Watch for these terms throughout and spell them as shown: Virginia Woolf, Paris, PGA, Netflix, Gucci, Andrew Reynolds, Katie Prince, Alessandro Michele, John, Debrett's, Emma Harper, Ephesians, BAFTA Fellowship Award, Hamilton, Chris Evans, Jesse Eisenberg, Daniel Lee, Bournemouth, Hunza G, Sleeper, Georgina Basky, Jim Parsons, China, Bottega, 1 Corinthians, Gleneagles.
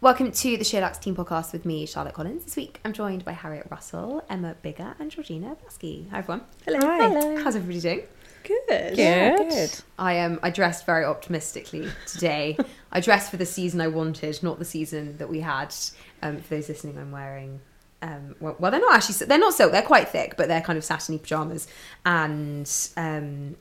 Welcome to the Shailax Team Podcast with me, Charlotte Collins. This week, I'm joined by Harriet Russell, Emma Bigger, and Georgina Basky. Hi, everyone. Hello. Hi. Hello. How's everybody doing? Good. Good. I dressed very optimistically today. I dressed for the season I wanted, not the season that we had. For those listening, I'm wearing... well, they're not actually... They're not silk. They're quite thick, but they're kind of satiny pyjamas. And...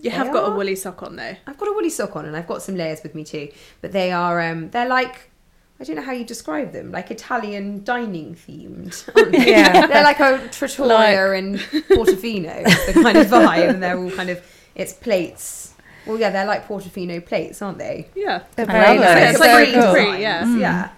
you have got a woolly sock on, though. I've got a woolly sock on, and I've got some layers with me, too. But they are... they're like... I don't know how you describe them, like Italian dining themed. Yeah. They're like a trattoria and Portofino, the kind of vibe, and they're all kind of, it's plates. Well, yeah, they're like Portofino plates, aren't they? Yeah. They're very nice. It's like free, yeah. Mm. Yeah.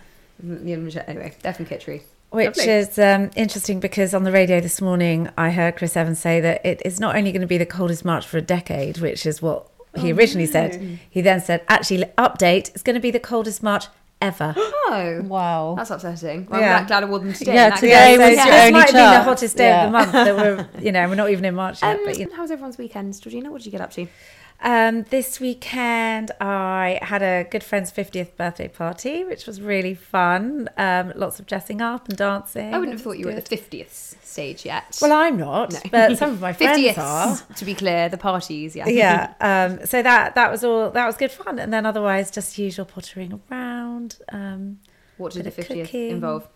Anyway, they're from Kitchery. Which Lovely. Is interesting because on the radio this morning, I heard Chris Evans say that it is not only going to be the coldest March for a decade, which is what he originally said. He then said, actually, update, it's going to be the coldest March ever. Oh. Wow. That's upsetting. Well, yeah. I'm glad I wore them today. Yeah, today was your only chance. It might have been the hottest day of the month that we're not even in March yet. But, How was everyone's weekend, Georgina? What did you get up to? This weekend I had a good friend's 50th birthday party, which was really fun. Lots of dressing up and dancing. I wouldn't have thought you were at the 50th stage yet. Well, I'm not, but some of my friends are. To be clear, the parties, yeah. Yeah. So that was good fun, and then otherwise just usual pottering around. What did the 50th involve?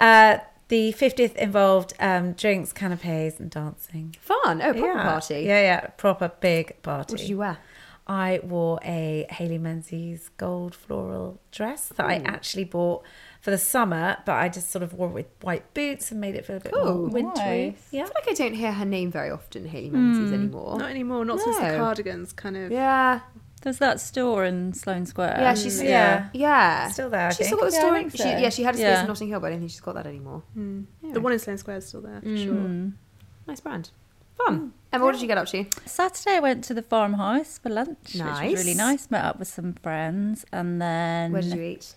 The 50th involved drinks, canapés and dancing. Fun. Oh, proper party. Yeah, yeah. Proper big party. What did you wear? I wore a Hayley Menzies gold floral dress that I actually bought for the summer, but I just sort of wore it with white boots and made it feel a bit more wintry. Nice. Yeah. I feel like I don't hear her name very often, Hayley Menzies, anymore. Not anymore. Not since the Cardigans kind of... Yeah. There's that store in Sloane Square. Yeah, she's still there. She's still got a store. I think so. She had a space in Notting Hill, but I don't think she's got that anymore. Mm. Yeah. The one in Sloane Square is still there for sure. Nice brand, fun. Emma, what did you get up to? Saturday, I went to the farmhouse for lunch, which was really nice. Met up with some friends, and then where did you eat?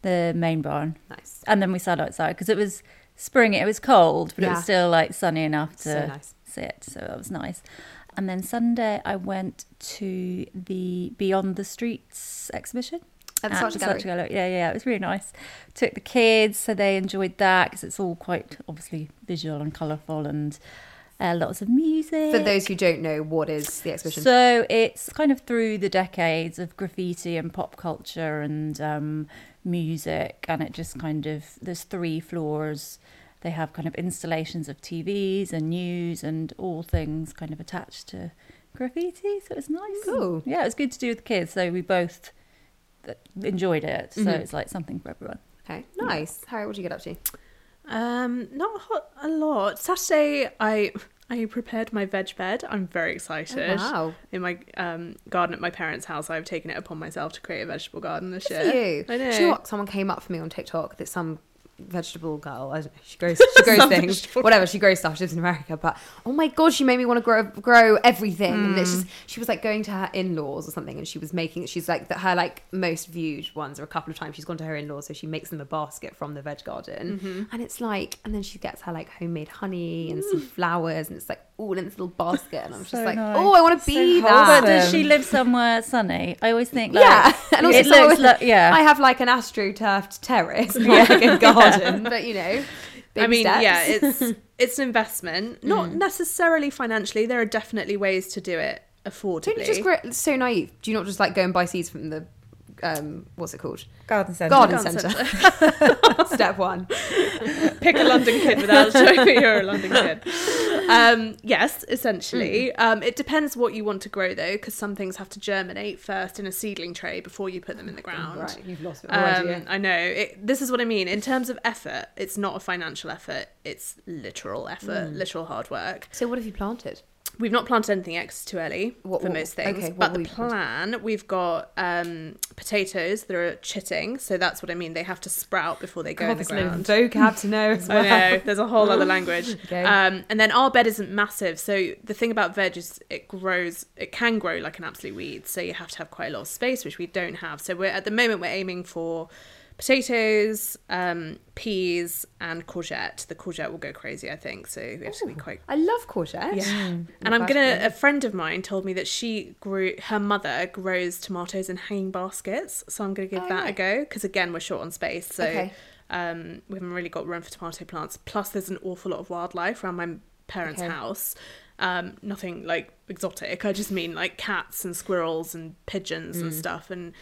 The main barn. Nice. And then we sat outside because it was spring. It was cold, but it was still like sunny enough to sit. So that was nice. And then Sunday, I went to the Beyond the Streets exhibition. At the Gallery. Yeah, it was really nice. Took the kids, so they enjoyed that, because it's all quite, obviously, visual and colourful and lots of music. For those who don't know, what is the exhibition? So it's kind of through the decades of graffiti and pop culture and music, and it just kind of, there's 3 floors. They have kind of installations of TVs and news and all things kind of attached to graffiti. So it was nice. Cool. Yeah, it was good to do with the kids. So we both enjoyed it. Mm-hmm. So it's like something for everyone. Okay, nice. Yeah. Harry, what did you get up to? Not a lot. Saturday, I prepared my veg bed. I'm very excited. Oh, wow. In my garden at my parents' house, I've taken it upon myself to create a vegetable garden this year. I know. Do you know what? Someone came up for me on TikTok that some... vegetable girl, I don't know, she grows things, whatever, she grows stuff, she lives in America, but oh my god, she made me want to grow everything. And it's just, she was like going to her in-laws or something, and she was making, she's like that, her like most viewed ones are a couple of times she's gone to her in-laws, so she makes them a basket from the veg garden. And it's like, and then she gets her like homemade honey and some flowers, and it's like all in this little basket, and I'm just like, nice. I want to be that. But does she live somewhere sunny? I always think like, and also it looks like, I have like an astroturfed terrace, like a garden, but you know, big steps. It's an investment, not necessarily financially. There are definitely ways to do it affordably. Don't you just grow it? So naive. Do you not just like go and buy seeds from the what's it called? Garden centre. Step one. Pick a London kid without showing that you're a London kid. Yes, essentially. It depends what you want to grow, though, because some things have to germinate first in a seedling tray before you put them in the ground. Right, you've lost it already. I know. This is what I mean. In terms of effort, it's not a financial effort. It's literal effort, literal hard work. So what have you planted? We've not planted anything extra too early for most things. Okay, but the plan, we've got potatoes that are chitting. So that's what I mean. They have to sprout before they go in the ground. Vocab to know as well. I know. There's a whole other language. Okay. And then our bed isn't massive. So the thing about veg is it can grow like an absolute weed. So you have to have quite a lot of space, which we don't have. So at the moment, we're aiming for potatoes, peas, and courgette. The courgette will go crazy, I think. So we have to be quite. I love courgette. Yeah, and a friend of mine told me that her mother grows tomatoes in hanging baskets. So I'm gonna give that a go because again, we're short on space. So we haven't really got room for tomato plants. Plus, there's an awful lot of wildlife around my parents' house. Nothing like exotic. I just mean like cats and squirrels and pigeons and stuff and.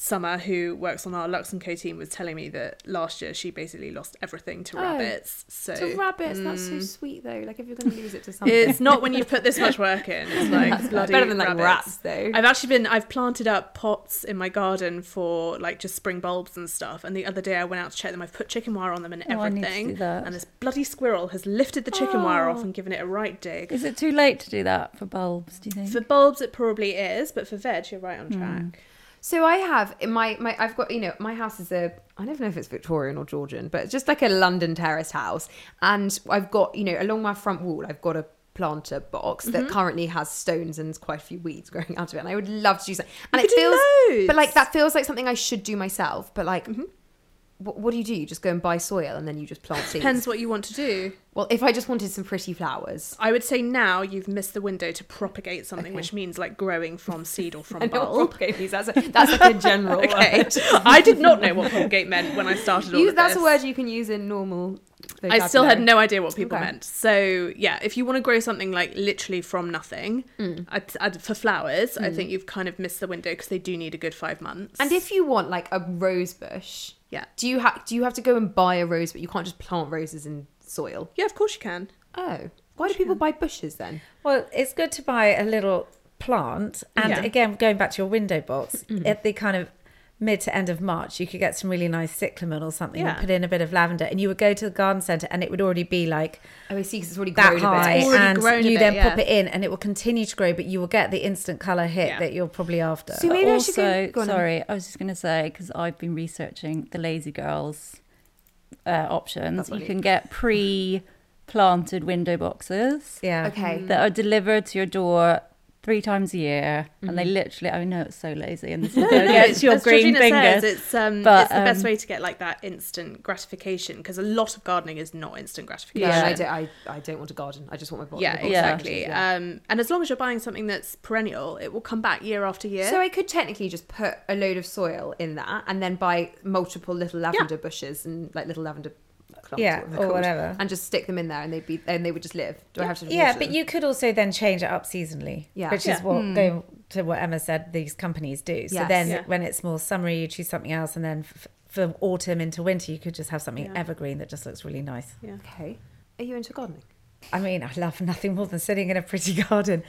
Summer, who works on our Lux & Co team, was telling me that last year she basically lost everything to rabbits. So to rabbits, that's so sweet though. Like if you're going to lose it to something, it's not when you put this much work in. It's like bloody better than like rats though. I've planted up pots in my garden for like just spring bulbs and stuff. And the other day I went out to check them. I've put chicken wire on them and everything. I need to do that. And this bloody squirrel has lifted the chicken wire off and given it a right dig. Is it too late to do that for bulbs? Do you think? For bulbs, it probably is, but for veg, you're right on track. So I have in my I've got, you know, my house is I don't know if it's Victorian or Georgian, but it's just like a London terrace house. And I've got, you know, along my front wall, I've got a planter box that currently has stones and quite a few weeds growing out of it. And I would love to do something. And it feels, but like that feels like something I should do myself. But like, what do? You just go and buy soil and then you just plant seeds? Depends what you want to do. Well, if I just wanted some pretty flowers. I would say now you've missed the window to propagate something, which means like growing from seed or from bulb. Propagate means. That's like a general word. I did not know what propagate meant when I started all of this. That's a word you can use in normal vocabulary. I still had no idea what people meant. So yeah, if you want to grow something like literally from nothing, for flowers, I think you've kind of missed the window because they do need a good 5 months. And if you want like a rose bush... Yeah. Do you have to go and buy a rose, but you can't just plant roses in soil? Yeah, of course you can. Oh. Why do people buy bushes then? Well, it's good to buy a little plant. And again, going back to your window box, at the kind of mid to end of March, you could get some really nice cyclamen or something and put in a bit of lavender. And you would go to the garden centre and it would already be like... Oh, I see, because it's already grown high, a bit. And you then pop it in and it will continue to grow, but you will get the instant colour hit that you're probably after. So maybe I should go on. Sorry, I was just going to say, because I've been researching the Lazy Girls options. You can get pre-planted window boxes that are delivered to your door 3 times a year, and they literally, I know it's so lazy, and this is against your green fingers. It's the best way to get like that instant gratification, because a lot of gardening is not instant gratification. Yeah, I don't want a garden. I just want my box. Yeah, exactly. Yeah. And as long as you're buying something that's perennial, it will come back year after year. So I could technically just put a load of soil in that, and then buy multiple little lavender bushes and like little lavender. Or whatever, and just stick them in there, and they would just live. Do I have to? Yeah, but you could also then change it up seasonally, which is what going to what Emma said. These companies do. So then, when it's more summery, you choose something else, and then from autumn into winter, you could just have something evergreen that just looks really nice. Yeah. Okay, are you into gardening? I mean, I love nothing more than sitting in a pretty garden.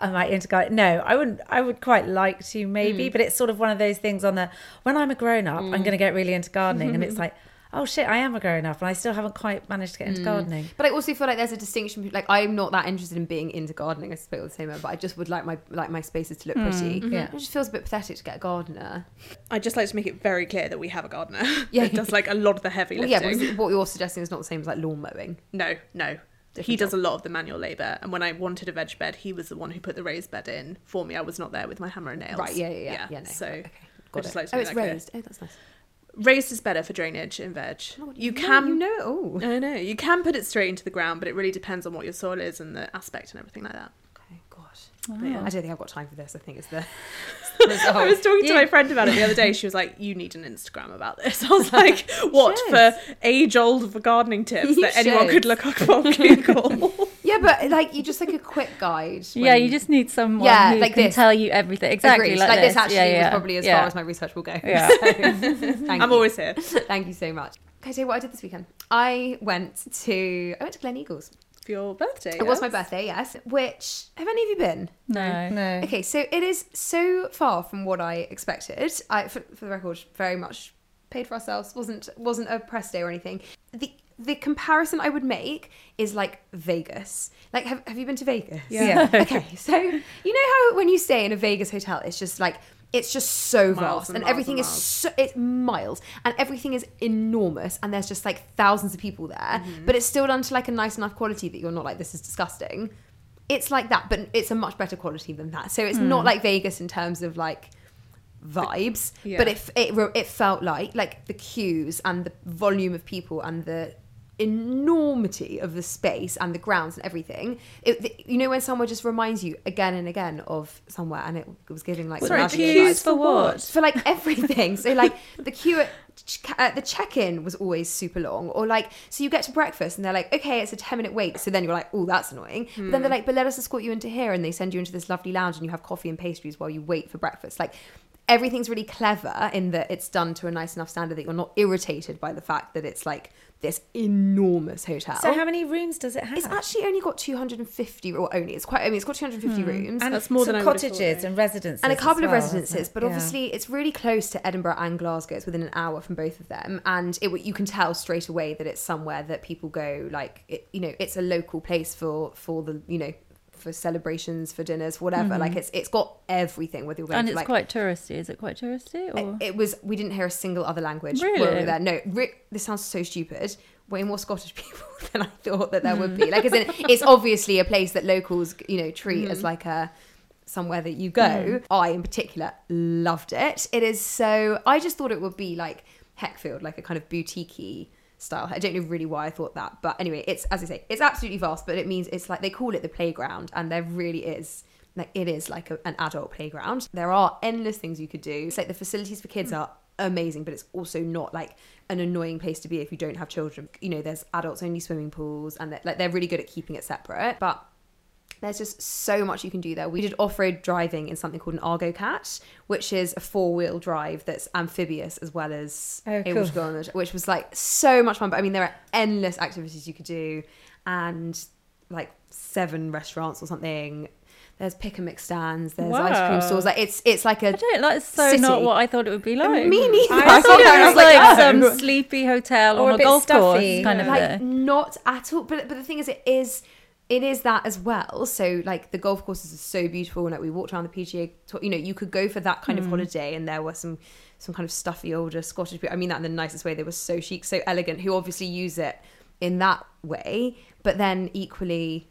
Am I into garden? No, I wouldn't. I would quite like to maybe, but it's sort of one of those things on the when I'm a grown up, I'm going to get really into gardening, and it's like. Oh shit, I am a grown up and I still haven't quite managed to get into gardening. But I also feel like there's a distinction, like I'm not that interested in being into gardening, I suppose the same way, but I just would like my spaces to look pretty. Mm-hmm. Yeah. It just feels a bit pathetic to get a gardener. I'd just like to make it very clear that we have a gardener. Yeah. It does like a lot of the heavy lifting. Well, yeah, what you're suggesting is not the same as like lawn mowing. No. He does a lot of the manual labour, and when I wanted a veg bed, he was the one who put the raised bed in for me. I was not there with my hammer and nails. Right, yeah. No, so right, okay. Got I just it. Like to make it's that raised. Clear. Oh, that's nice. Raised is better for drainage in veg. You know it all. I know. You can put it straight into the ground, but it really depends on what your soil is and the aspect and everything like that. Okay, gosh. Wow. Yeah. I don't think I've got time for this. I think it's the result. I was talking to my friend about it the other day. She was like, you need an Instagram about this. I was like, what? For age-old gardening tips that anyone could look up on Google. Yeah, but like you just like a quick guide. Yeah, you just need someone who like can tell you everything. Exactly. Like this actually was probably as far as my research will go. Yeah. So, I'm always here. Thank you so much. Okay, so what I did this weekend. I went to Glen Eagles. For your birthday? It was my birthday, yes. Which, have any of you been? No. Okay, so it is so far from what I expected. I, for the record, very much paid for ourselves. Wasn't a press day or anything. The the comparison I would make is like Vegas. Like, have you been to Vegas? Yeah. Okay, so you know how when you stay in a Vegas hotel, it's just like, it's just so vast and everything is so, it's miles and everything is enormous and there's just like thousands of people there, mm-hmm. but it's still done to like a nice enough quality that you're not like, this is disgusting. It's like that, but it's a much better quality than that. So it's not like Vegas in terms of like vibes, but it felt like the queues and the volume of people and the enormity of the space and the grounds and everything. You know when somewhere just reminds you again and again of somewhere, and it was giving like... Sorry, queues for what? For like everything. So like the queue at the check-in was always super long, or like, so you get to breakfast and they're like, okay, it's a 10-minute wait. So then you're like, oh, that's annoying. But then they're like, but let us escort you into here, and they send you into this lovely lounge and you have coffee and pastries while you wait for breakfast. Like, everything's really clever in that it's done to a nice enough standard that you're not irritated by the fact that it's like this enormous hotel. So how many rooms does it have? It's actually only got 250, or only, it's quite, I mean, it's got 250 rooms. And it's more than cottages and residences. And a couple of residences, but obviously it's really close to Edinburgh and Glasgow. It's within an hour from both of them. And you can tell straight away that it's somewhere that people go, like, it's a local place for the, for celebrations, for dinners, whatever. Like it's got everything. Whether you're going and to, it's like, quite touristy. Is it quite touristy? Or it was. We didn't hear a single other language. Really? While we were there. No. This sounds so stupid. Way more Scottish people than I thought that there would be. Like, as in, it's obviously a place that locals treat as like a somewhere that you go. I in particular loved it. It is so. I just thought it would be like Heckfield, like a kind of boutiquey style. I don't know really why I thought that, but anyway, it's, as I say, it's absolutely vast, but it means it's like, they call it the playground, and there really is, like, it is like an adult playground. There are endless things you could do. It's like the facilities for kids are amazing, but it's also not like an annoying place to be if you don't have children. There's adults only swimming pools, and they're really good at keeping it separate, but there's just so much you can do there. We did off-road driving in something called an Argo Cat, which is a four-wheel drive that's amphibious as well as able to go on the... Which was like so much fun. But I mean, there are endless activities you could do, and like 7 restaurants or something. There's pick and mix stands. There's ice cream stores. Like it's like a... I don't like. It's so city. Not what I thought it would be like. Me neither. I thought it was like some sleepy hotel or a golf course kind of like thing. Not at all. But the thing is, it is that as well. So like the golf courses are so beautiful, and like we walked around the PGA tour. You could go for that kind of holiday, and there were some kind of stuffy older Scottish people. I mean that in the nicest way. They were so chic, so elegant, who obviously use it in that way. But then equally,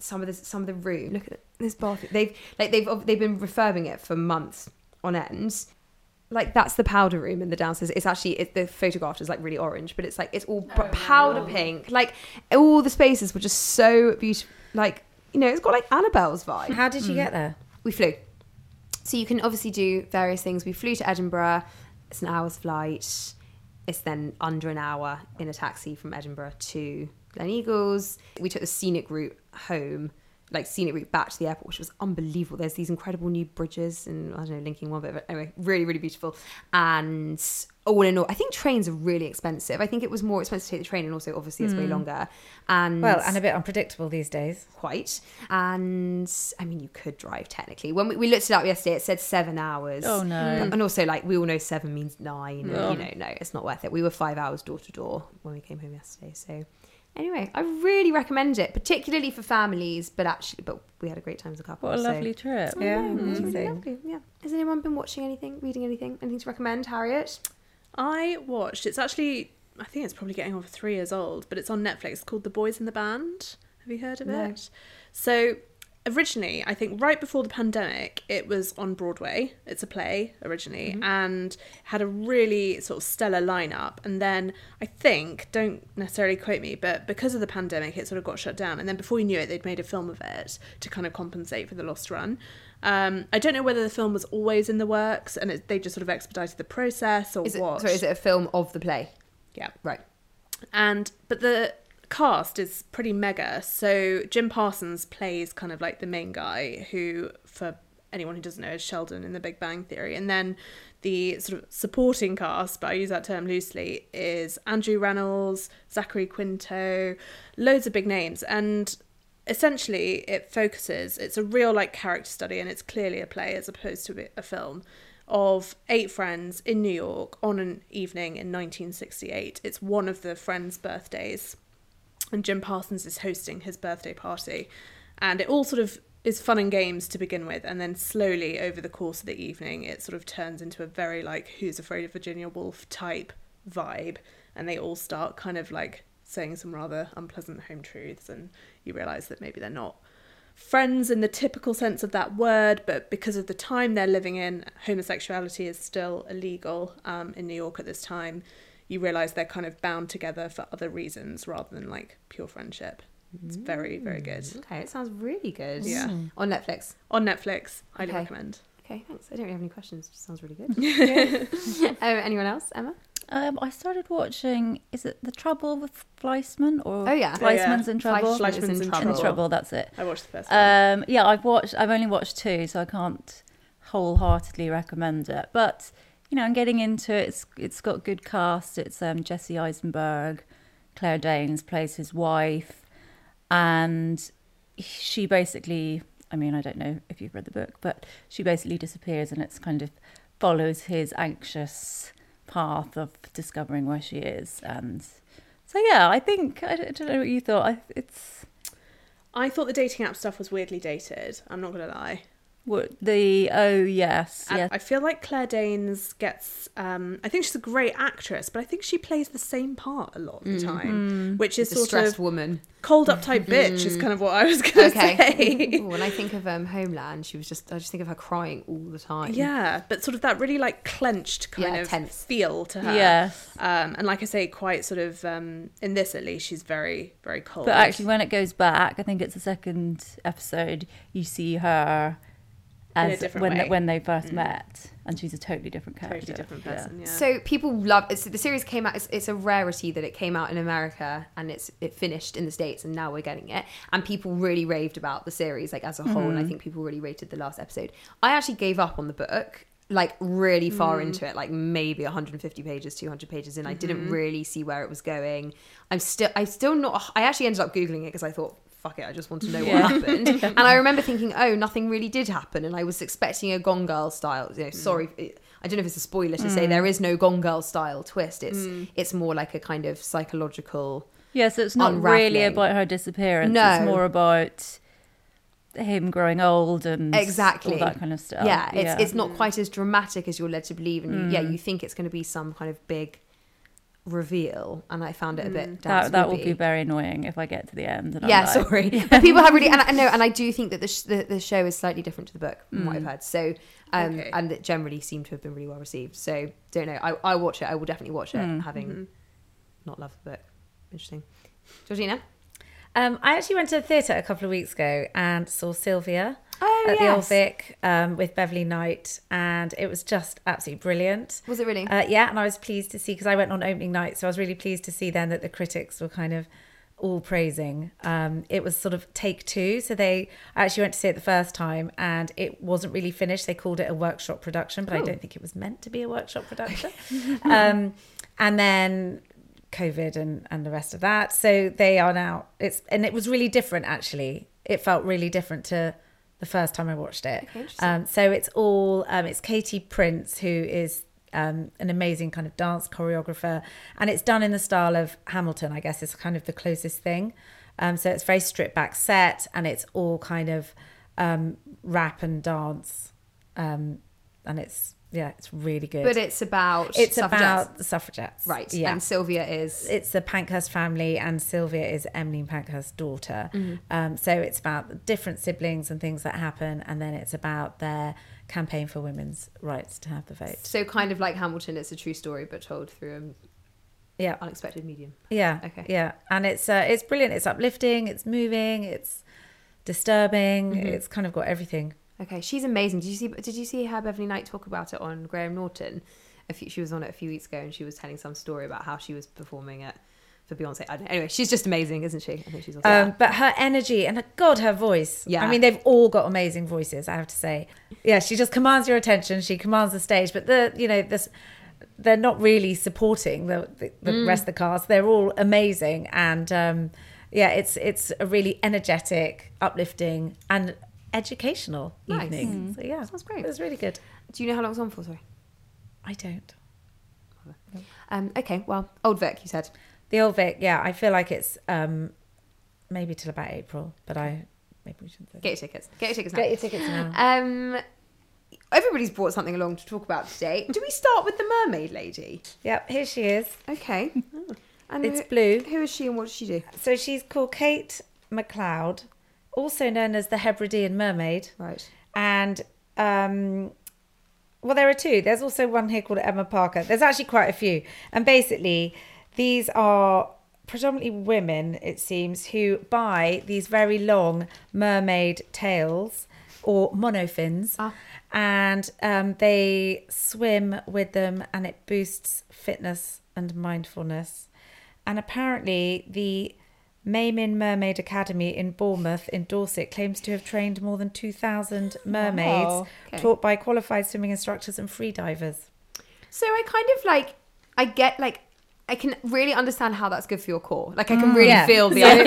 some of the room. Look at this bathroom. They've been refurbing it for months on end. Like that's the powder room in the downstairs. It's actually the photograph is like really orange, but it's like it's all powder pink. Like all the spaces were just so beautiful. Like it's got like Annabelle's vibe. How did you get there? We flew, so you can obviously do various things. We flew to Edinburgh. It's an hour's flight. It's then under an hour in a taxi from Edinburgh to Gleneagles. We took the scenic route home. Like scenic route back to the airport, which was unbelievable. There's these incredible new bridges and I don't know, linking one bit, but anyway, really, really beautiful. And all in all, I think trains are really expensive. I think it was more expensive to take the train, and also obviously it's way longer. And a bit unpredictable these days. Quite. And I mean, you could drive technically. When we looked it up yesterday, it said 7 hours. Oh no. And also like, we all know 7 means 9. Yeah. And, no, it's not worth it. We were 5 hours door to door when we came home yesterday, so... Anyway, I really recommend it, particularly for families, but we had a great time as a couple. What a lovely trip. Yeah, really lovely. Yeah. Has anyone been watching anything, reading anything? Anything to recommend, Harriet? I watched, it's actually, I think it's probably getting over 3 years old, but it's on Netflix. It's called The Boys in the Band. Have you heard of it? So originally, I think right before the pandemic, it was on Broadway. It's a play originally, and had a really sort of stellar lineup. And then I think, don't necessarily quote me, but because of the pandemic, it sort of got shut down. And then before you knew it, they'd made a film of it to kind of compensate for the lost run. I don't know whether the film was always in the works and they just sort of expedited the process or what. Sorry, is it a film of the play? Yeah. Right. But the cast is pretty mega. So Jim Parsons plays kind of like the main guy who, for anyone who doesn't know, is Sheldon in The Big Bang Theory. And then the sort of supporting cast, but I use that term loosely, is Andrew Reynolds, Zachary Quinto, loads of big names. And essentially it's a real like character study, and it's clearly a play as opposed to a film of eight friends in New York on an evening in 1968. It's one of the friends' birthdays, and Jim Parsons is hosting his birthday party, and it all sort of is fun and games to begin with, and then slowly over the course of the evening it sort of turns into a very like Who's Afraid of Virginia Woolf type vibe, and they all start kind of like saying some rather unpleasant home truths, and you realise that maybe they're not friends in the typical sense of that word, but because of the time they're living in, homosexuality is still illegal in New York at this time. You realise they're kind of bound together for other reasons rather than like pure friendship. It's very, very good. Okay, it sounds really good. Yeah. On Netflix. On Netflix. Highly recommend. Okay, thanks. I don't really have any questions. It just sounds really good. Anyone else? Emma? I started watching, is it The Trouble with Fleischman? Or Fleischman's in Trouble? Fleischman's in Trouble, that's it. I watched the first one. Yeah, I've only watched two, so I can't wholeheartedly recommend it. But, you know, I'm getting into it. It's got good cast. It's Jesse Eisenberg. Claire Danes plays his wife. And she basically, I mean, I don't know if you've read the book, but she basically disappears, and it's kind of follows his anxious path of discovering where she is. And so, yeah, I think, I don't know what you thought. I thought the dating app stuff was weirdly dated. I'm not going to lie. Yes. I feel like Claire Danes gets, I think she's a great actress, but I think she plays the same part a lot of the time, which is sort of woman, cold up type bitch is kind of what I was going to say. Ooh, when I think of Homeland, I just think of her crying all the time. Yeah, but sort of that really like clenched kind of tense feel to her. Yes, and like I say, quite sort of in this at least, she's very, very cold. But actually, when it goes back, I think it's the second episode, you see her as when they first met, and she's a totally different character, totally different person. Yeah. So people love it. The series came out. It's a rarity that it came out in America, and it finished in the States, and now we're getting it. And people really raved about the series, like as a whole. And I think people really rated the last episode. I actually gave up on the book, like really far into it, like maybe 150 pages, 200 pages in. I didn't really see where it was going. I actually ended up googling it because I thought, fuck it, I just want to know what happened. And I remember thinking, oh, nothing really did happen. And I was expecting a Gone Girl style, you know, I don't know if it's a spoiler to say there is no Gone Girl style twist. It's more like a kind of psychological so it's not really about her disappearance. No. It's more about him growing old and all that kind of stuff. Yeah, it's not quite as dramatic as you're led to believe. And you think it's going to be some kind of big reveal, and I found it a bit that will be very annoying if I get to the end and but people have really and I do think that the show is slightly different to the book from what I've heard, so and it generally seemed to have been really well received, so don't know. I watch it. I will definitely watch it, having not loved the book. Interesting. Georgina? I actually went to the theatre a couple of weeks ago and saw Sylvia the Old Vic with Beverly Knight, and it was just absolutely brilliant. Was it really? Yeah, and I was pleased to see, because I went on opening night, so I was really pleased to see then that the critics were kind of all praising. It was sort of take two, so I actually went to see it the first time, and it wasn't really finished. They called it a workshop production, but I don't think it was meant to be a workshop production. And then COVID and the rest of that. So they are now, and it was really different actually. It felt really different to the first time I watched it. Okay, so it's all, it's Katie Prince, who is an amazing kind of dance choreographer, and it's done in the style of Hamilton, I guess is kind of the closest thing. So it's very stripped back set, and it's all kind of rap and dance. And it's, it's really good. But it's about about the suffragettes. Right. Yeah. And Sylvia is... It's the Pankhurst family, and Sylvia is Emmeline Pankhurst's daughter. Mm-hmm. So it's about the different siblings and things that happen, and then it's about their campaign for women's rights to have the vote. So kind of like Hamilton, it's a true story, but told through an unexpected medium. Yeah. Okay. Yeah. And it's brilliant. It's uplifting, it's moving, it's disturbing. Mm-hmm. It's kind of got everything. Okay, she's amazing. Did you see her, Beverly Knight, talk about it on Graham Norton? She was on it a few weeks ago, and she was telling some story about how she was performing it for Beyonce. I don't know. Anyway, she's just amazing, isn't she? I think she's awesome. But her energy and her voice. Yeah. I mean, they've all got amazing voices, I have to say. Yeah, she just commands your attention. She commands the stage. But they're not really supporting the rest of the cast. They're all amazing, and it's a really energetic, uplifting, and educational evening. So yeah, sounds great. It was really good. Do you know how long it's on for? Sorry, I don't. Okay, well, Old Vic, you said. The Old Vic, yeah. I feel like it's maybe till about April, but maybe we shouldn't say. Get your tickets. Get your tickets now. Get your tickets now. Everybody's brought something along to talk about today. Do we start with the mermaid lady? Yep, here she is. Okay. And it's Blue. Who is she and what does she do? So she's called Kate MacLeod, also known as the Hebridean mermaid. Right. And well, there are two. There's also one here called Emma Parker. There's actually quite a few. And basically, these are predominantly women, it seems, who buy these very long mermaid tails or monofins. And they swim with them and it boosts fitness and mindfulness. And apparently the Maymin Mermaid Academy in Bournemouth in Dorset claims to have trained more than 2,000 mermaids taught by qualified swimming instructors and free divers. So I kind of like, I get like, I can really understand how that's good for your core. Like I can really feel the I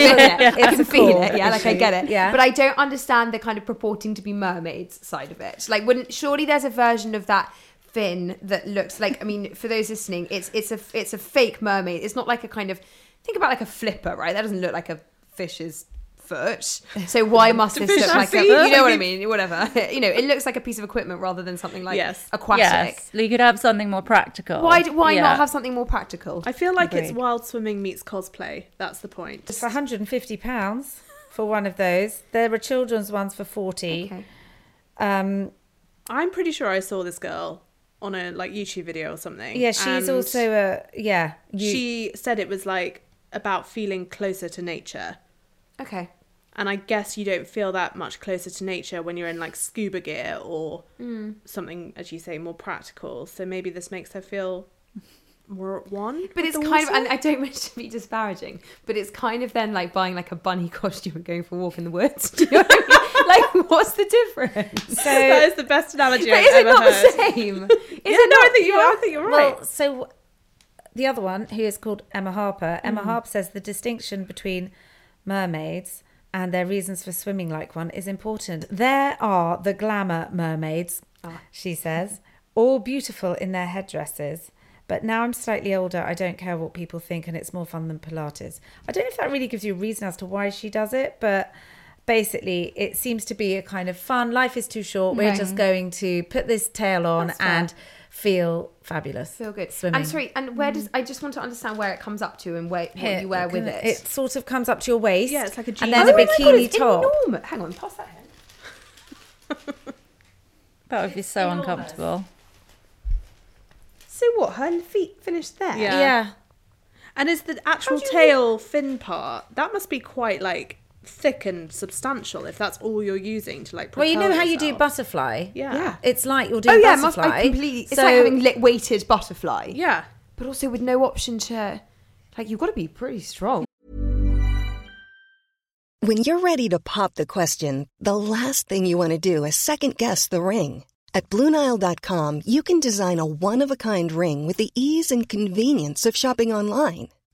can feel it. Yeah, like I get it. Yeah. But I don't understand the kind of purporting to be mermaids side of it. Like wouldn't, surely there's a version of that fin that looks like, I mean, for those listening, it's a fake mermaid. It's not like a kind of, think about like a flipper, right? That doesn't look like a fish's foot. So why must this look like a, you know what I mean? Whatever. You know, it looks like a piece of equipment rather than something like aquatic. Yes. You could have something more practical. Why not have something more practical? I feel like it's wild swimming meets cosplay. That's the point. It's £150 for one of those. There were children's ones for 40. Okay. I'm pretty sure I saw this girl on a like YouTube video or something. Yeah, she's also a, she said it was like, about feeling closer to nature. Okay. And I guess you don't feel that much closer to nature when you're in like scuba gear or something, as you say, more practical. So maybe this makes her feel more at one. But it's kind of, and I don't wish to be disparaging, but it's kind of then like buying like a bunny costume and going for a walk in the woods. Do you know what I mean? Like, what's the difference? So that is the best analogy I've ever heard. But is it not the same? I think you're right. Well, so the other one, who is called Emma Harper. Emma Harper says the distinction between mermaids and their reasons for swimming like one is important. There are the glamour mermaids, she says, all beautiful in their headdresses. But now I'm slightly older, I don't care what people think, and it's more fun than Pilates. I don't know if that really gives you a reason as to why she does it, but basically it seems to be a kind of fun. Life is too short. We're just going to put this tail on and feel fabulous. Feel good. Swimming. I'm sorry, and where does, I just want to understand where it comes up to and where what you wear with it. It sort of comes up to your waist. Yeah, it's like a jean. And then a bikini top. Enormous. Hang on, pass that here. That would be so uncomfortable. So what, her feet finished there? Yeah. And is the actual tail fin part, that must be quite like thick and substantial if that's all you're using to like propel yourself. Well, you know how you do butterfly? Yeah. It's like you're doing butterfly. Oh yeah, it must be completely, it's like having weighted butterfly. Yeah. But also with no option to, like you've got to be pretty strong. When you're ready to pop the question, the last thing you want to do is second guess the ring. At BlueNile.com, you can design a one-of-a-kind ring with the ease and convenience of shopping online.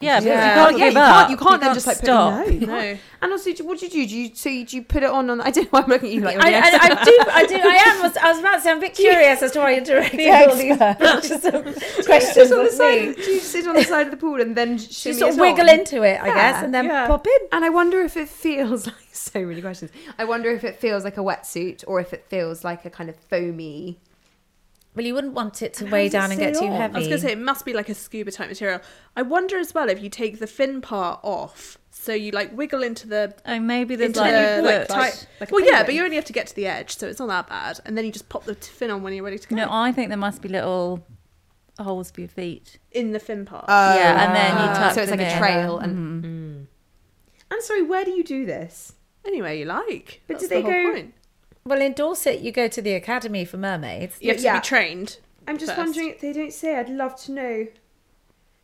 Yeah, because you can't then just like stop. No. And also, what do you do? Do you put it on? I don't know why I'm looking at you like I do. I was about to say, I'm a bit curious as to why you're directing all these questions on the side. Do you sit on the side of the pool and then shimmy sort of wiggle into it, I guess, and then pop in? And I wonder if it feels like so many questions. I wonder if it feels like a wetsuit or if it feels like a kind of foamy Well, you wouldn't want it to weigh down and get too heavy. I was going to say, it must be like a scuba type material. I wonder as well if you take the fin part off, so you like wiggle into the... Oh, maybe there's like well, yeah, but you only have to get to the edge, so it's not that bad. And then you just pop the fin on when you're ready to go. No, I think there must be little holes for your feet. In the fin part? Oh, yeah, and then you tuck them in. So it's like a trail. And... Mm. I'm sorry, where do you do this? Anywhere you like. But do they go... Well, in Dorset, you go to the Academy for Mermaids. You have to be trained. I'm just wondering if they don't say. I'd love to know.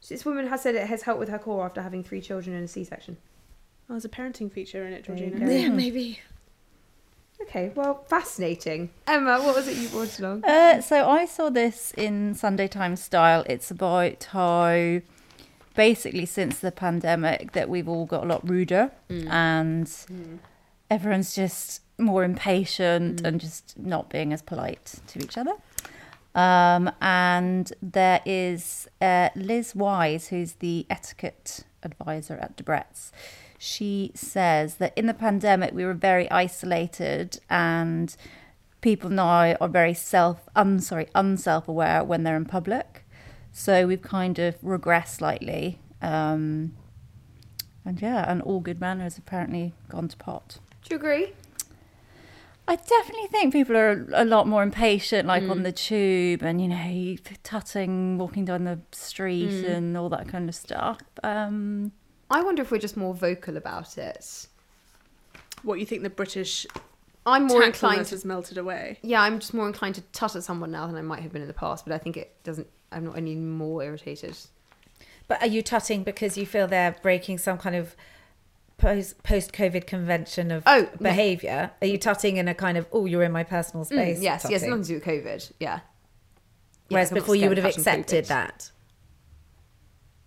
This woman has said it has helped with her core after having 3 children in a C-section. Oh, there's a parenting feature in it, Georgina. Yeah, maybe. Okay, well, fascinating. Emma, what was it you brought along? So I saw this in Sunday Times Style. It's about how, basically, since the pandemic, that we've all got a lot ruder and everyone's just... more impatient and just not being as polite to each other. And there is Liz Wise, who's the etiquette advisor at Debrett's. She says that in the pandemic, we were very isolated and people now are very unself-aware when they're in public. So we've kind of regressed slightly. And all good manners apparently gone to pot. Do you agree? I definitely think people are a lot more impatient, like on the tube and, you know, tutting, walking down the street and all that kind of stuff. I wonder if we're just more vocal about it. What, you think the British tactfulness has melted away? Yeah, I'm just more inclined to tut at someone now than I might have been in the past, but I think it doesn't, I'm not any more irritated. But are you tutting because you feel they're breaking some kind of post-COVID convention of behaviour? Are you tutting in a kind of, you're in my personal space? Yes, nothing to do with COVID, yeah. Whereas before you would have accepted COVID. That.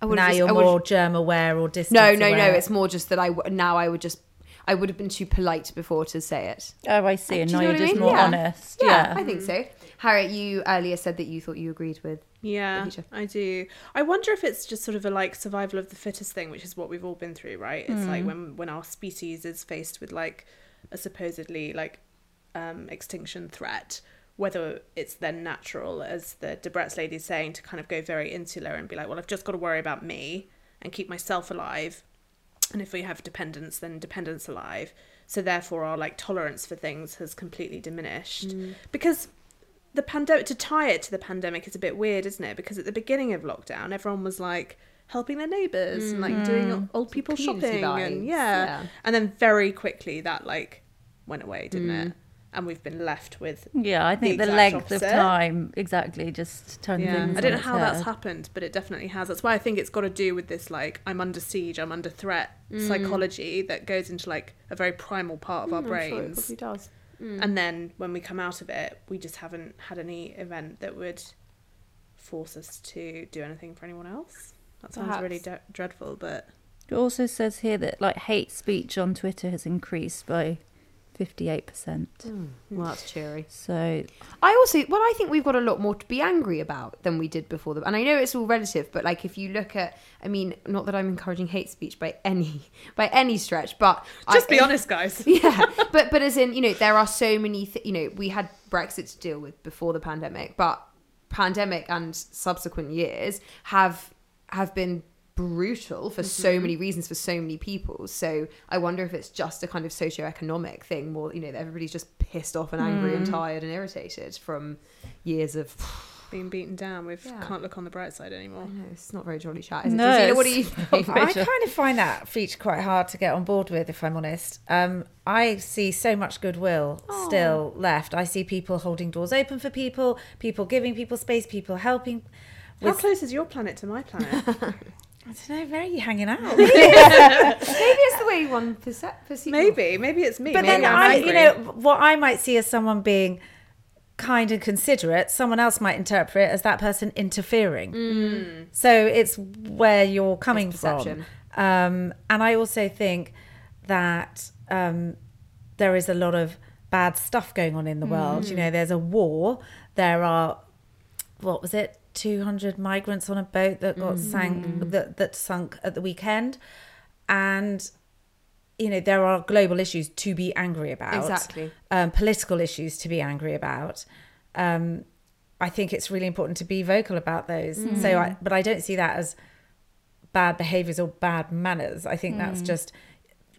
Now you're more germ-aware or distance-aware. No, it's more just that I would have been too polite before to say it. Oh, I see, and now you're just more honest. Yeah, I think so. Harriet, you earlier said that you thought you agreed with... Yeah, I do. I wonder if it's just sort of a like survival of the fittest thing, which is what we've all been through, right? It's like when our species is faced with like a supposedly like extinction threat, whether it's then natural, as the Debrett's lady is saying, to kind of go very insular and be like, well, I've just got to worry about me and keep myself alive. And if we have dependents, then dependents alive. So therefore our like tolerance for things has completely diminished because... The pandemic, to tie it to the pandemic, is a bit weird, isn't it? Because at the beginning of lockdown, everyone was like helping their neighbours and like doing old people shopping, and and then very quickly that like went away, didn't it? And we've been left with I think the length opposite of time exactly just turned things. I don't know how that's happened, but it definitely has. That's why I think it's got to do with this like I'm under siege, I'm under threat psychology that goes into like a very primal part of our brains. I'm sure it probably does. And then when we come out of it, we just haven't had any event that would force us to do anything for anyone else. That sounds really dreadful, but... It also says here that like hate speech on Twitter has increased by 58%. Well, that's cheery. So I think we've got a lot more to be angry about than we did before. And I know it's all relative, but like if you look at, I mean, not that I'm encouraging hate speech by any stretch, but just be honest, guys. Yeah, but as in, you know, there are so many. We had Brexit to deal with before the pandemic, but pandemic and subsequent years have been brutal for so many reasons for so many people. So I wonder if it's just a kind of socioeconomic thing more, you know, that everybody's just pissed off and angry and tired and irritated from years of being beaten down. We can't look on the bright side anymore. I know, it's not very jolly chat, is it? No, what do you think? I kind of find that feature quite hard to get on board with, if I'm honest. I see so much goodwill still left. I see people holding doors open for people giving people space, people helping. How close is your planet to my planet? I don't know, where are you hanging out? Maybe it's the way one perceives. Maybe it's me. But maybe then what I might see as someone being kind and considerate, someone else might interpret as that person interfering. So it's where you're coming from. And I also think that there is a lot of bad stuff going on in the world. You know, there's a war. There are, 200 migrants on a boat that got sunk at the weekend, and you know there are global issues to be angry about, political issues to be angry about, I think it's really important to be vocal about those. Mm. So, but I don't see that as bad behaviours or bad manners. I think that's just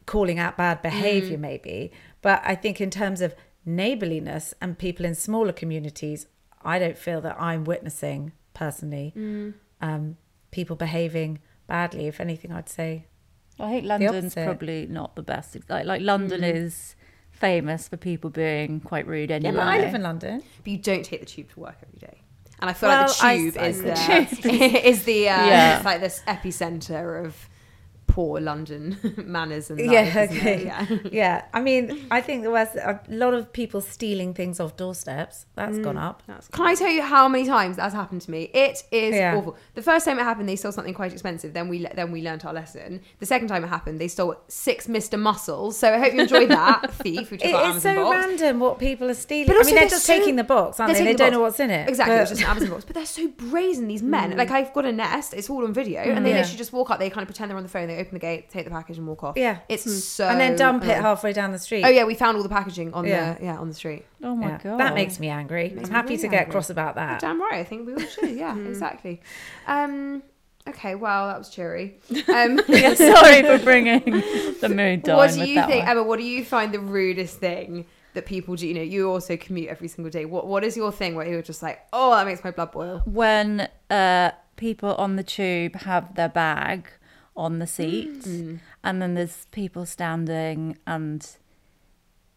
calling out bad behaviour maybe. But I think in terms of neighbourliness and people in smaller communities, I don't feel that I'm witnessing personally people behaving badly. If anything, I'd say I think London's probably not the best. Like London is famous for people being quite rude anyway. Yeah, but I live in London. But you don't take the tube to work every day. And I feel like the tube is it's like this epicenter of poor London manners and life, I mean, I think there was a lot of people stealing things off doorsteps. That's gone up. Can I tell you how many times that's happened to me? It is awful. The first time it happened, they stole something quite expensive. Then we learnt our lesson. The second time it happened, they stole 6 Mr. Muscles. So I hope you enjoyed that thief. Which it is so random what people are stealing. But I mean, they're just taking the box, aren't they? They don't know what's in it. Exactly, it's just an Amazon box. But they're so brazen. These men, like I've got a Nest. It's all on video, and they literally just walk up. They kind of pretend they're on the phone. They open the gate, take the package and walk off. Yeah. It's so... And then dump it halfway down the street. Oh yeah, we found all the packaging on on the street. Oh my God. That makes me angry. I'm happy really to get cross about that. You're damn right, I think we all should. Yeah, exactly. Okay, well, that was cheery. Sorry for bringing the mood down. What do you think, Emma, what do you find the rudest thing that people do? You know, you also commute every single day. What is your thing where you're just like, oh, that makes my blood boil? When people on the tube have their bag on the seat, and then there's people standing, and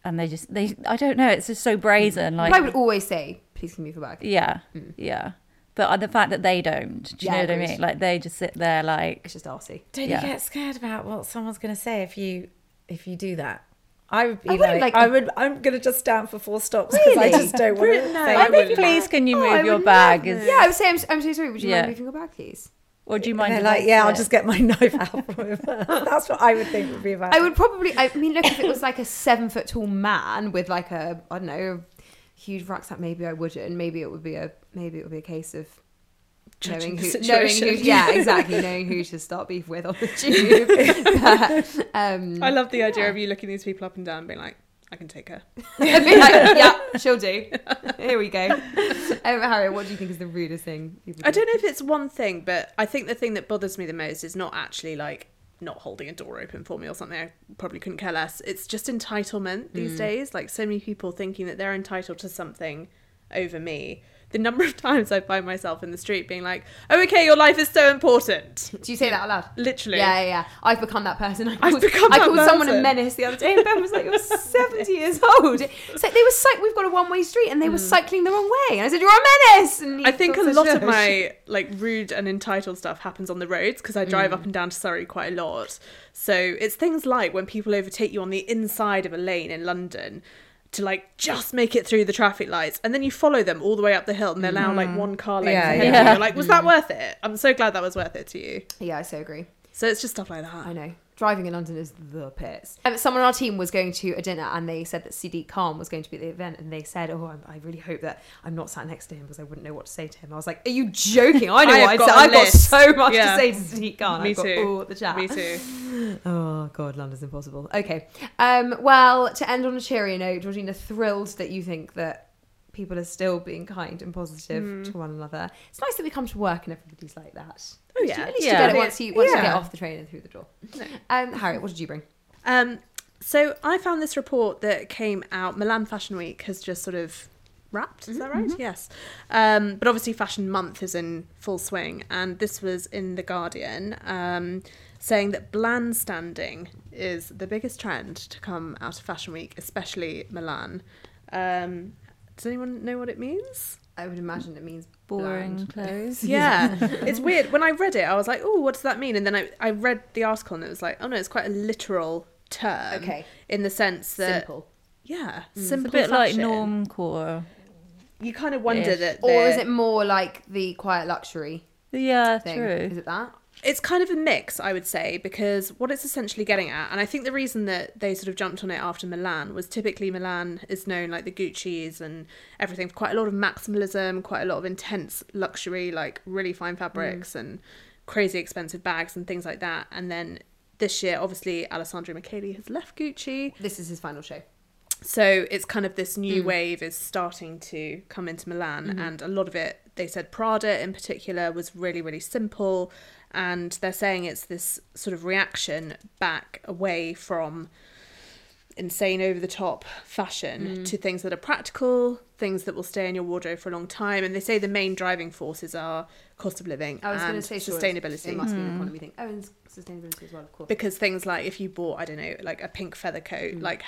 they I don't know, it's just so brazen. Like, I would always say, please give me your bag. Yeah, but the fact that they don't, do you know what I mean? Like they just sit there, like it's just arsey. Don't you get scared about what someone's going to say if you do that? I would be I'm going to just stand for 4 stops because really? I just don't want to. No, I think please, can you move your bag? I would say I'm so sorry. Would you mind moving your bag, please? Or do you mind? I'll just get my knife out from him. That's what I would think would be about. I would probably, look, if it was like a 7 foot tall man with like a, I don't know, a huge rucksack, maybe I wouldn't. Maybe it would be a case of judging knowing who, yeah, exactly, knowing who to start beef with on the tube. But, I love the idea of you looking these people up and down, and being like, I can take her. She'll do. Here we go. Harriet, what do you think is the rudest thing? I don't know if it's one thing, but I think the thing that bothers me the most is not actually like not holding a door open for me or something. I probably couldn't care less. It's just entitlement these days. Like so many people thinking that they're entitled to something over me. The number of times I find myself in the street being like, oh, okay, your life is so important. Do you say that out loud? Literally. Yeah. I've become that person. I called someone a menace the other day and Ben was like, you're 70 years old. It's like, we've got a one-way street and they were cycling the wrong way. And I said, you're a menace. And I think a lot of my like rude and entitled stuff happens on the roads because I drive up and down to Surrey quite a lot. So it's things like when people overtake you on the inside of a lane in London to like just make it through the traffic lights, and then you follow them all the way up the hill and they're now like one car length ahead of you. You're like, was that worth it? I'm so glad that was worth it to you. Yeah, I so agree. So it's just stuff like that. I know. Driving in London is the pits. Someone on our team was going to a dinner and they said that Sadiq Khan was going to be at the event and they said, oh, I really hope that I'm not sat next to him because I wouldn't know what to say to him. I was like, are you joking? I know I've got so much to say to Sadiq Khan. I've got all the chat. Me too. Oh, God, London's impossible. Okay. Well, to end on a cheery note, Georgina, thrilled that you think that people are still being kind and positive to one another. It's nice that we come to work and everybody's like that. Oh, yeah. At least you get it once you get off the train and through the door. No. Harriet, what did you bring? So I found this report that came out. Milan Fashion Week has just sort of wrapped. Is that right? Mm-hmm. Yes. But obviously Fashion Month is in full swing. And this was in The Guardian saying that blandstanding is the biggest trend to come out of Fashion Week, especially Milan. Does anyone know what it means? I would imagine it means boring clothes. Yeah. It's weird. When I read it, I was like, oh, what does that mean? And then I read the article and it was like, oh, no, it's quite a literal term. Okay. In the sense that... Simple. Yeah. Simple fashion. It's a bit fashion. Like normcore. You kind of wonder that... Or is it more like the quiet luxury thing? True. Is it that? It's kind of a mix, I would say, because what it's essentially getting at, and I think the reason that they sort of jumped on it after Milan was typically Milan is known, like the Gucci's and everything, for quite a lot of maximalism, quite a lot of intense luxury, like really fine fabrics and crazy expensive bags and things like that. And then this year, obviously, Alessandro Michele has left Gucci. This is his final show. So it's kind of this new wave is starting to come into Milan, and a lot of it, they said Prada in particular was really, really simple, and they're saying it's this sort of reaction back away from insane over-the-top fashion to things that are practical, things that will stay in your wardrobe for a long time. And they say the main driving forces are cost of living and sustainability. Sure, it must be an economy thing. Oh, and sustainability as well, of course. Because things like if you bought, I don't know, like a pink feather coat, like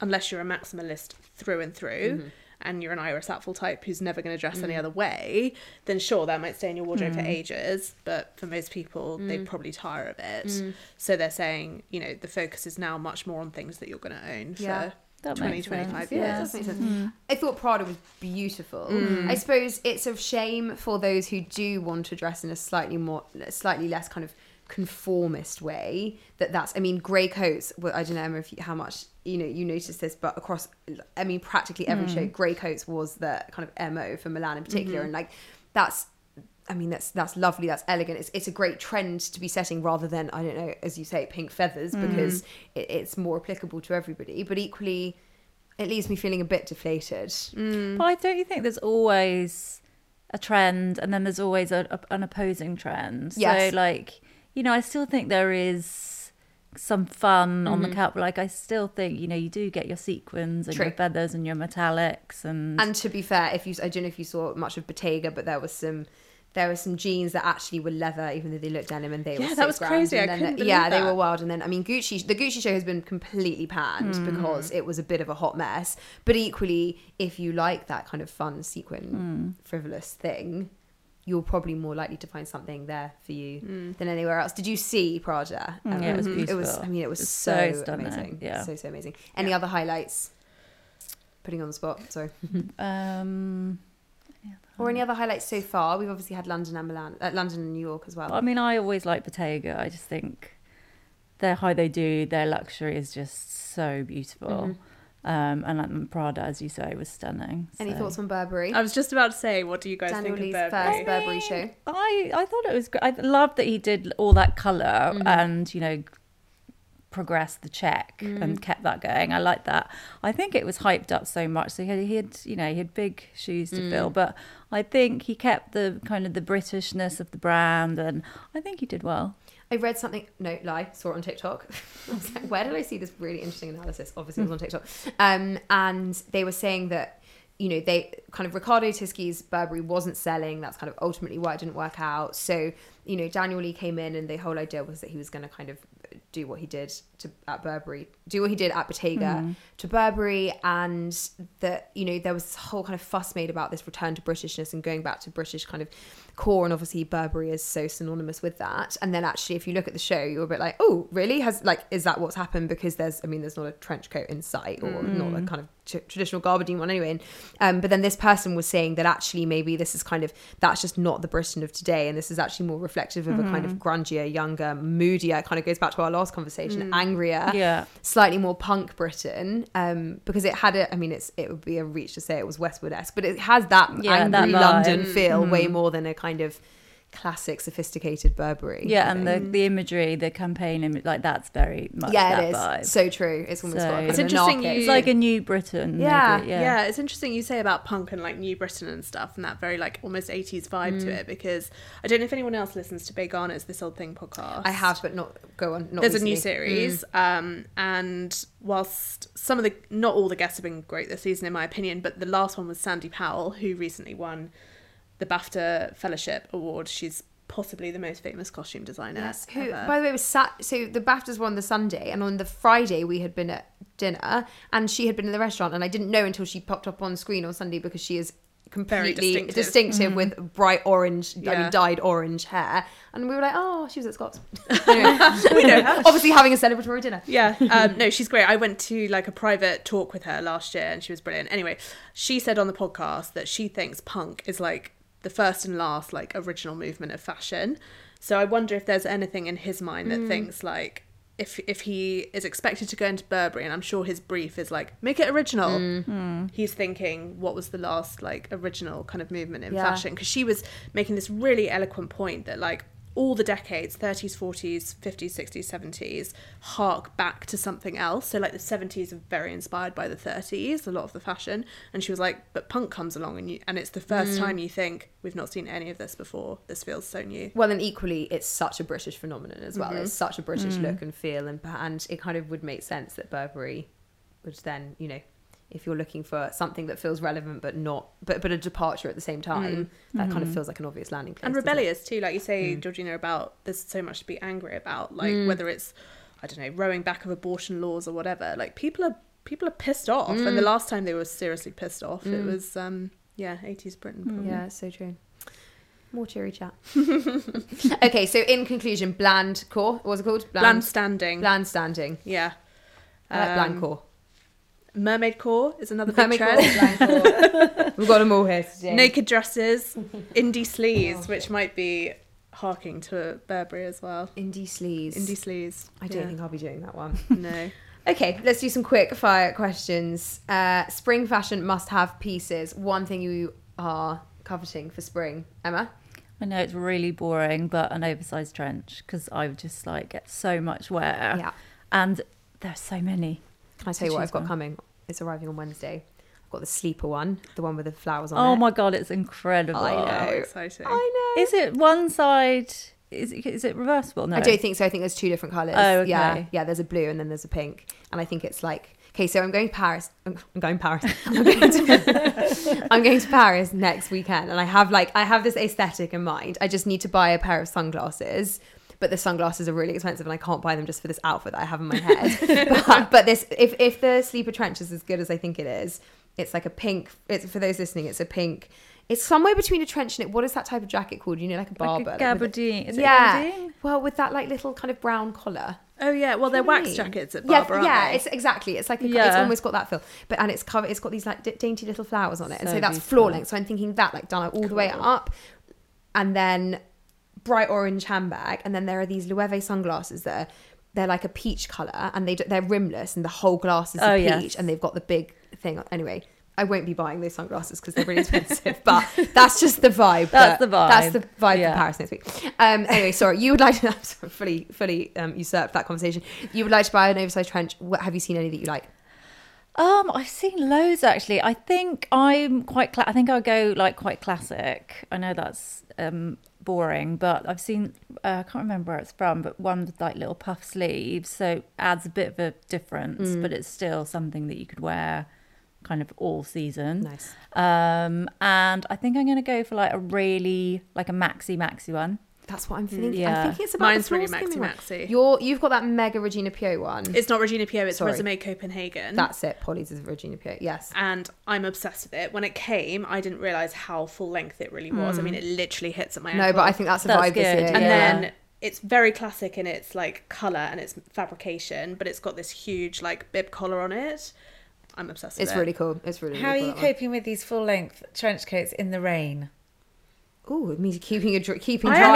unless you're a maximalist through and through, and you're an Iris Apfel type who's never going to dress any other way, then sure, that might stay in your wardrobe for ages, but for most people, they probably tire of it. So they're saying, you know, the focus is now much more on things that you're going to own for 20, 25 years. Yeah, that makes sense. I thought Prada was beautiful. I suppose it's a shame for those who do want to dress in a slightly less kind of conformist way, that's, I mean, grey coats, well, I don't know, Emma, how much, you know, you noticed this, but across, I mean, practically every show, grey coats was the kind of MO for Milan in particular, and like, that's, I mean, that's lovely, that's elegant, it's a great trend to be setting rather than, I don't know, as you say, pink feathers, because it's more applicable to everybody, but equally, it leaves me feeling a bit deflated. But don't you think there's always a trend, and then there's always an opposing trend? Yes. So, like, you know, I still think there is some fun on the cup. Like, I still think, you know, you do get your sequins and your feathers and your metallics. And to be fair, I don't know if you saw much of Bottega, but there were some jeans that actually were leather, even though they looked denim, and they were that was crazy. I couldn't believe that. They were wild. And then, I mean, the Gucci show has been completely panned because it was a bit of a hot mess. But equally, if you like that kind of fun sequin frivolous thing, you're probably more likely to find something there for you than anywhere else. Did you see Prada? Yeah, it was beautiful. It was so amazing. Yeah. So amazing. Any other highlights? Putting on the spot, sorry. Any other highlights so far? We've obviously had London and New York as well. I mean, I always like Bottega. I just think how they do their luxury is just so beautiful. And Prada, as you say, was stunning. So. Any thoughts on Burberry? I was just about to say, what do you guys think of Burberry? First Burberry show. I thought it was good. I loved that he did all that colour and, you know, progressed the check and kept that going. I liked that. I think it was hyped up so much. So he had big shoes to fill, but I think he kept the kind of the Britishness of the brand, and I think he did well. I read something, no lie, saw it on TikTok. I was like, where did I see this really interesting analysis? Obviously, it was on TikTok. And they were saying that, you know, they kind of Riccardo Tisci's Burberry wasn't selling. That's kind of ultimately why it didn't work out. So, you know, Daniel Lee came in, and the whole idea was that he was going to kind of do what he did do what he did at Bottega to Burberry, and that, you know, there was this whole kind of fuss made about this return to Britishness and going back to British kind of core, and obviously Burberry is so synonymous with that. And then actually, if you look at the show, you're a bit like, oh really, is that what's happened? Because there's not a trench coat in sight, or not a kind of traditional gabardine one anyway, but then this person was saying that actually maybe this is kind of, that's just not the Britain of today, and this is actually more reflective of a kind of grungier, younger, moodier, kind of goes back to our last conversation, angrier, slightly more punk Britain, because it had it would be a reach to say it was Westward-esque, but it has that angry that London feel way more than a kind of classic sophisticated Burberry. Yeah, and the imagery, the campaign, like, that's very much that vibe. So true. It's almost got it's interesting. It's like a new Britain. Yeah. Maybe, yeah, it's interesting you say about punk and like new Britain and stuff, and that very like almost 80s vibe to it, because I don't know if anyone else listens to Big Arna's This Old Thing podcast. I have, but not go on. Not There's recently. A new series, and whilst some of the not all the guests have been great this season in my opinion, but the last one was Sandy Powell, who recently won the BAFTA Fellowship Award. She's possibly the most famous costume designer. Yes, who, ever. By the way, was sat. So the BAFTAs were on the Sunday, and on the Friday we had been at dinner, and she had been in the restaurant, and I didn't know until she popped up on screen on Sunday, because she is completely distinctive with bright orange, dyed orange hair. And we were like, oh, she was at Scott's. We know her. Obviously having a celebratory dinner. Yeah. No, she's great. I went to like a private talk with her last year, and she was brilliant. Anyway, she said on the podcast that she thinks punk is like the first and last like original movement of fashion. So I wonder if there's anything in his mind that thinks like, if he is expected to go into Burberry, and I'm sure his brief is like, make it original, he's thinking, what was the last like original kind of movement in fashion? Because she was making this really eloquent point that like all the decades, 30s, 40s, 50s, 60s, 70s, hark back to something else. So like the 70s are very inspired by the 30s, a lot of the fashion. And she was like, but punk comes along and it's the first time you think, we've not seen any of this before. This feels so new. Well, and equally, it's such a British phenomenon as well. Mm-hmm. It's such a British look and feel. And it kind of would make sense that Burberry would then, you know, if you're looking for something that feels relevant but not, but a departure at the same time, that kind of feels like an obvious landing place. And rebellious too, like you say, Georgina, about there's so much to be angry about, like whether it's, I don't know, rowing back of abortion laws or whatever. Like people are pissed off, and the last time they were seriously pissed off, it was 80s Britain. Probably. Yeah, so true. More cheery chat. Okay, so in conclusion, bland core. What was it called? Bland standing. Bland standing. Yeah, I like bland core. Mermaid core is another big trend. Core. We've got them all here today. Naked dresses, indie sleaze, which might be harking to Burberry as well. Indie sleaze. I don't think I'll be doing that one. No. Okay, let's do some quick fire questions. Spring fashion must-have pieces. One thing you are coveting for spring, Emma? I know it's really boring, but an oversized trench, because I would just like get so much wear. Yeah. And there's so many. Can I tell you what I've got coming? It's arriving on Wednesday. I've got the Sleeper one, the one with the flowers on it. Oh my God, it's incredible. I know. Exciting. I know. Is it one side? Is it reversible? No. I don't think so. I think there's two different colours. Oh, okay. Yeah, there's a blue and then there's a pink. And I think it's like, okay, so I'm going to Paris next weekend. And I have this aesthetic in mind. I just need to buy a pair of sunglasses. But the sunglasses are really expensive and I can't buy them just for this outfit that I have in my head. but this, if the Sleeper trench is as good as I think it is, it's like a pink, it's for those listening, it's a pink, it's somewhere between a trench and what is that type of jacket called? You know, like a barber. Like a gabardine. Is it gabardine? Well, with that like little kind of brown collar. Oh yeah, well they're wax jackets at Barber, aren't they? It's exactly. It's like it's almost got that feel, but and it's covered. It's got these like dainty little flowers on it, and so that's floor length. So I'm thinking that like done all the way up, and then bright orange handbag, and then there are these Loewe sunglasses that they're like a peach colour, and they're rimless, and the whole glass is peach, and they've got the big thing. Anyway, I won't be buying those sunglasses because they're really expensive, but that's just the vibe. That's the vibe for Paris next week. Anyway, sorry, you would like to fully usurped that conversation. You would like to buy an oversized trench. Have you seen any that you like? I've seen loads actually. I think I'm quite. I think I'll go like quite classic. I know that's boring, but I've seen. I can't remember where it's from, but one with like little puff sleeves, so adds a bit of a difference, but it's still something that you could wear, kind of all season. Nice. And I think I'm going to go for like a really like a maxi one. That's what I'm thinking. Yeah. I think it's about mine's really maxi. You've got that mega Regina Pio one. It's not Regina Pio, it's Resume Copenhagen. That's it. Polly's is Regina Pio. Yes. And I'm obsessed with it. When it came, I didn't realise how full length it really was. I mean, it literally hits at my ankle. No, but I think that's a vibe this year. And then it's very classic in its like colour and its fabrication, but it's got this huge like bib collar on it. I'm obsessed with it. It's really cool. It's really How really cool, are you coping with these full length trench coats in the rain? Oh, it means keeping dry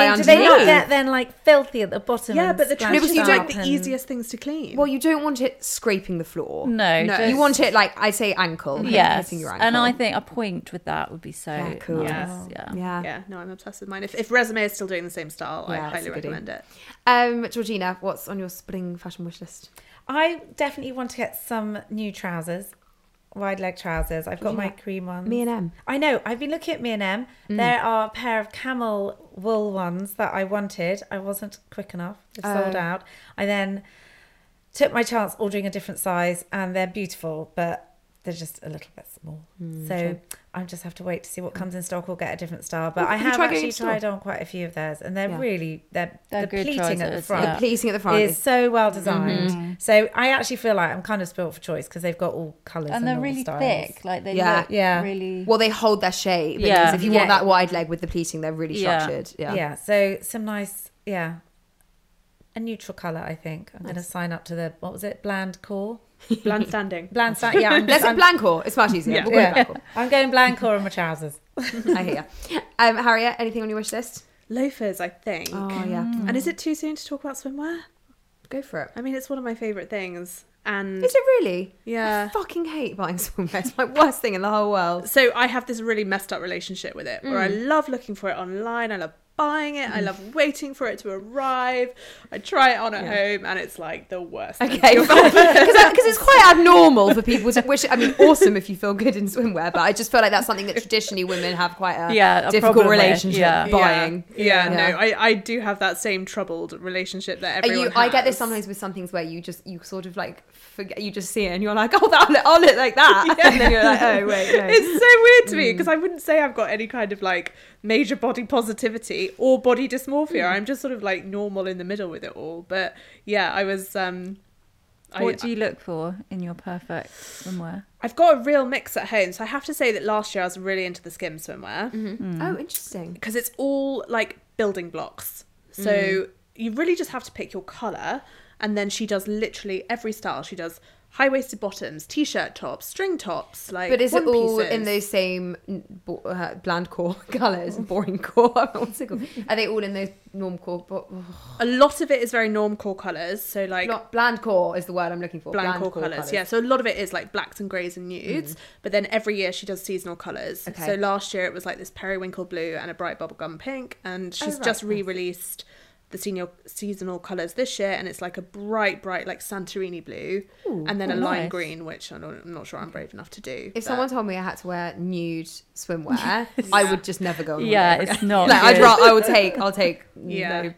underneath. Do they not get then like filthy at the bottom? Yeah, but the trench is like the easiest things to clean. Well, you don't want it scraping the floor. No, you want it like I say, ankle. Yes, hitting your ankle. And I think a point with that would be so cool. Nice. Yeah. No, I'm obsessed with mine. If Resume is still doing the same style, I highly recommend it. Georgina, what's on your spring fashion wish list? I definitely want to get some new trousers. Wide leg trousers. I've got my cream ones. Me and Em. I know. I've been looking at Me and Em. There are a pair of camel wool ones that I wanted. I wasn't quick enough. They've sold out. I then took my chance ordering a different size, and they're beautiful, but they're just a little bit small. So I just have to wait to see what comes in stock or get a different style. But I have actually tried on quite a few of theirs, and they're really they're the pleating trousers, at the front. The pleating at the front is so well designed. Mm-hmm. So I actually feel like I'm kind of spoiled for choice because they've got all colours and they're really styles. Thick. Like they look really. Well, they hold their shape. Yeah. Because if you want that wide leg with the pleating, they're really structured. Yeah. Yeah. So some nice a neutral colour. I think I'm going to sign up to the bland core. Bland standing. Yeah. Let's go bland core. It's much easier. Yeah. We'll go bland core. I'm going bland core on my trousers. I hear you. Harriet, anything on your wish list? Loafers, I think. Oh, yeah. And is it too soon to talk about swimwear? Go for it. I mean, it's one of my favourite things. And is it really? Yeah. I fucking hate buying swimwear. It's my worst thing in the whole world. So I have this really messed up relationship with it where I love looking for it online. I love buying it. I love waiting for it to arrive. I try it on at home and it's like the worst. Okay, because it's quite abnormal for people to wish. I mean, awesome if you feel good in swimwear, but I just feel like that's something that traditionally women have quite a difficult relationship with buying. No, I do have that same troubled relationship that everyone has. I get this sometimes with some things where you sort of like forget, you just see it and you're like, oh, I'll look like that. Yeah. And then you're like, oh, wait, no. It's so weird to me because I wouldn't say I've got any kind of like major body positivity or body dysmorphia. I'm just sort of like normal in the middle with it all. But yeah, I was... What do you look for in your perfect swimwear? I've got a real mix at home. So I have to say that last year I was really into the skim swimwear. Mm-hmm. Oh, interesting. Because it's all like building blocks. So you really just have to pick your colour. And then she does literally every style. She does high-waisted bottoms, t-shirt tops, string tops, like. But is it all pieces in those same bland core colours, boring core? What's it called? Are they all in those norm core? A lot of it is very norm core colours, so like bland core is the word I'm looking for. Bland core colours, yeah. So a lot of it is like blacks and greys and nudes, but then every year she does seasonal colours. Okay. So last year it was like this periwinkle blue and a bright bubblegum pink, and she's just re-released the seasonal colours this year, and it's like a bright like Santorini blue. Ooh, and then a lime green, which I'm not sure I'm brave enough to do. If someone told me I had to wear nude swimwear, I would just never go on. It's not like, I'll take each other.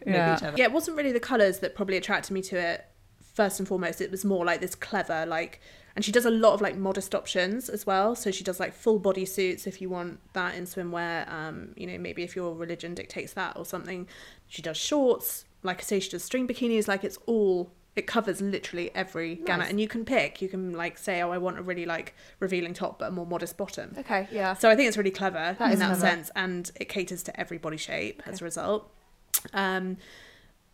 It wasn't really the colours that probably attracted me to it first and foremost. It was more like this clever like, and she does a lot of like modest options as well. So she does like full body suits if you want that in swimwear. Maybe if your religion dictates that or something. She does shorts. Like I say, she does string bikinis. Like it's all, it covers literally every gamut. And you can pick. You can like say, oh, I want a really like revealing top but a more modest bottom. Okay, yeah. So I think it's really clever in that sense. And it caters to every body shape as a result. But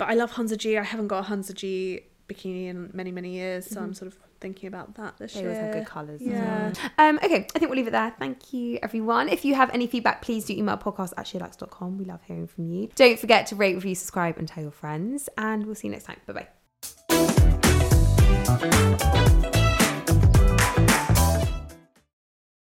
I love Hunza G. I haven't got a Hunza G bikini in many, many years. So I'm sort of thinking about that this year. They always have good colours. Yeah. Okay, I think we'll leave it there. Thank you, everyone. If you have any feedback, please do email podcast@shailax.com. We love hearing from you. Don't forget to rate, review, subscribe, and tell your friends. And we'll see you next time. Bye-bye.